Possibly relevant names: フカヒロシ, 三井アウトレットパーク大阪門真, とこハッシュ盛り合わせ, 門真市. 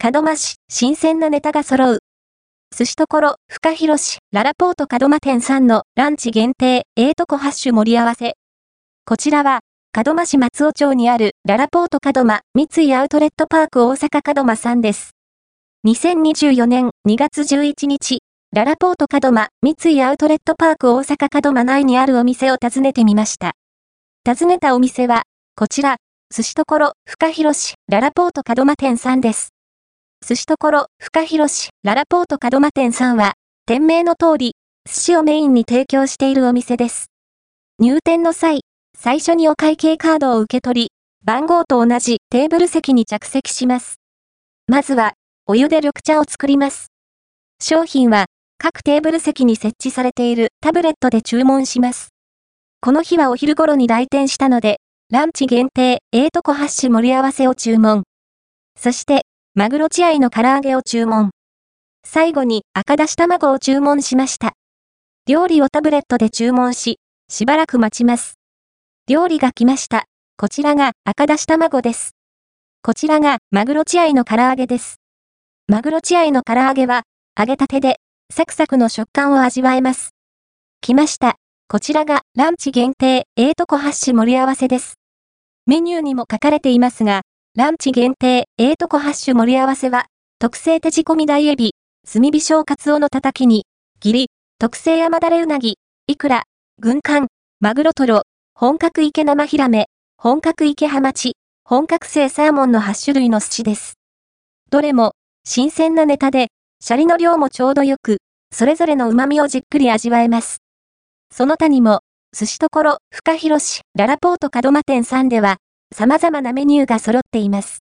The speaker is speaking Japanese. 門真市、新鮮なネタが揃う。寿司処、フカヒロシ、ららぽーと門真店さんのランチ限定、とこハッシュ盛り合わせ。こちらは、門真市松尾町にあるららぽーと門真、三井アウトレットパーク大阪門真さんです。2024年2月11日、ららぽーと門真、三井アウトレットパーク大阪門真内にあるお店を訪ねてみました。訪ねたお店は、こちら、寿司処、フカヒロシ、ららぽーと門真店さんです。寿司処、フカヒロシ、ららぽーと門真店さんは、店名の通り、寿司をメインに提供しているお店です。入店の際、最初にお会計カードを受け取り、番号と同じテーブル席に着席します。まずは、お湯で緑茶を作ります。商品は、各テーブル席に設置されているタブレットで注文します。この日はお昼頃に来店したので、ランチ限定、とこハッシュ盛り合わせを注文。そして、マグロ血合の唐揚げを注文。最後に赤だし卵を注文しました。料理をタブレットで注文し、しばらく待ちます。料理が来ました。こちらが赤だし卵です。こちらがマグロ血合の唐揚げです。マグロ血合の唐揚げは、揚げたてで、サクサクの食感を味わえます。来ました。こちらがランチ限定、とこハッシュ盛り合わせです。メニューにも書かれていますが、ランチ限定、とこハッシュ盛り合わせは、特製手仕込み大エビ、炭火小カツオのたたきに、ギリ、特製甘だれうなぎ、イクラ、軍艦、マグロトロ、本格池生ヒラメ、本格池ハマチ、本格生サーモンの8種類の寿司です。どれも、新鮮なネタで、シャリの量もちょうどよく、それぞれの旨味をじっくり味わえます。その他にも、寿司処、フカヒロシ、ららぽーと門真店さんでは、様々なメニューが揃っています。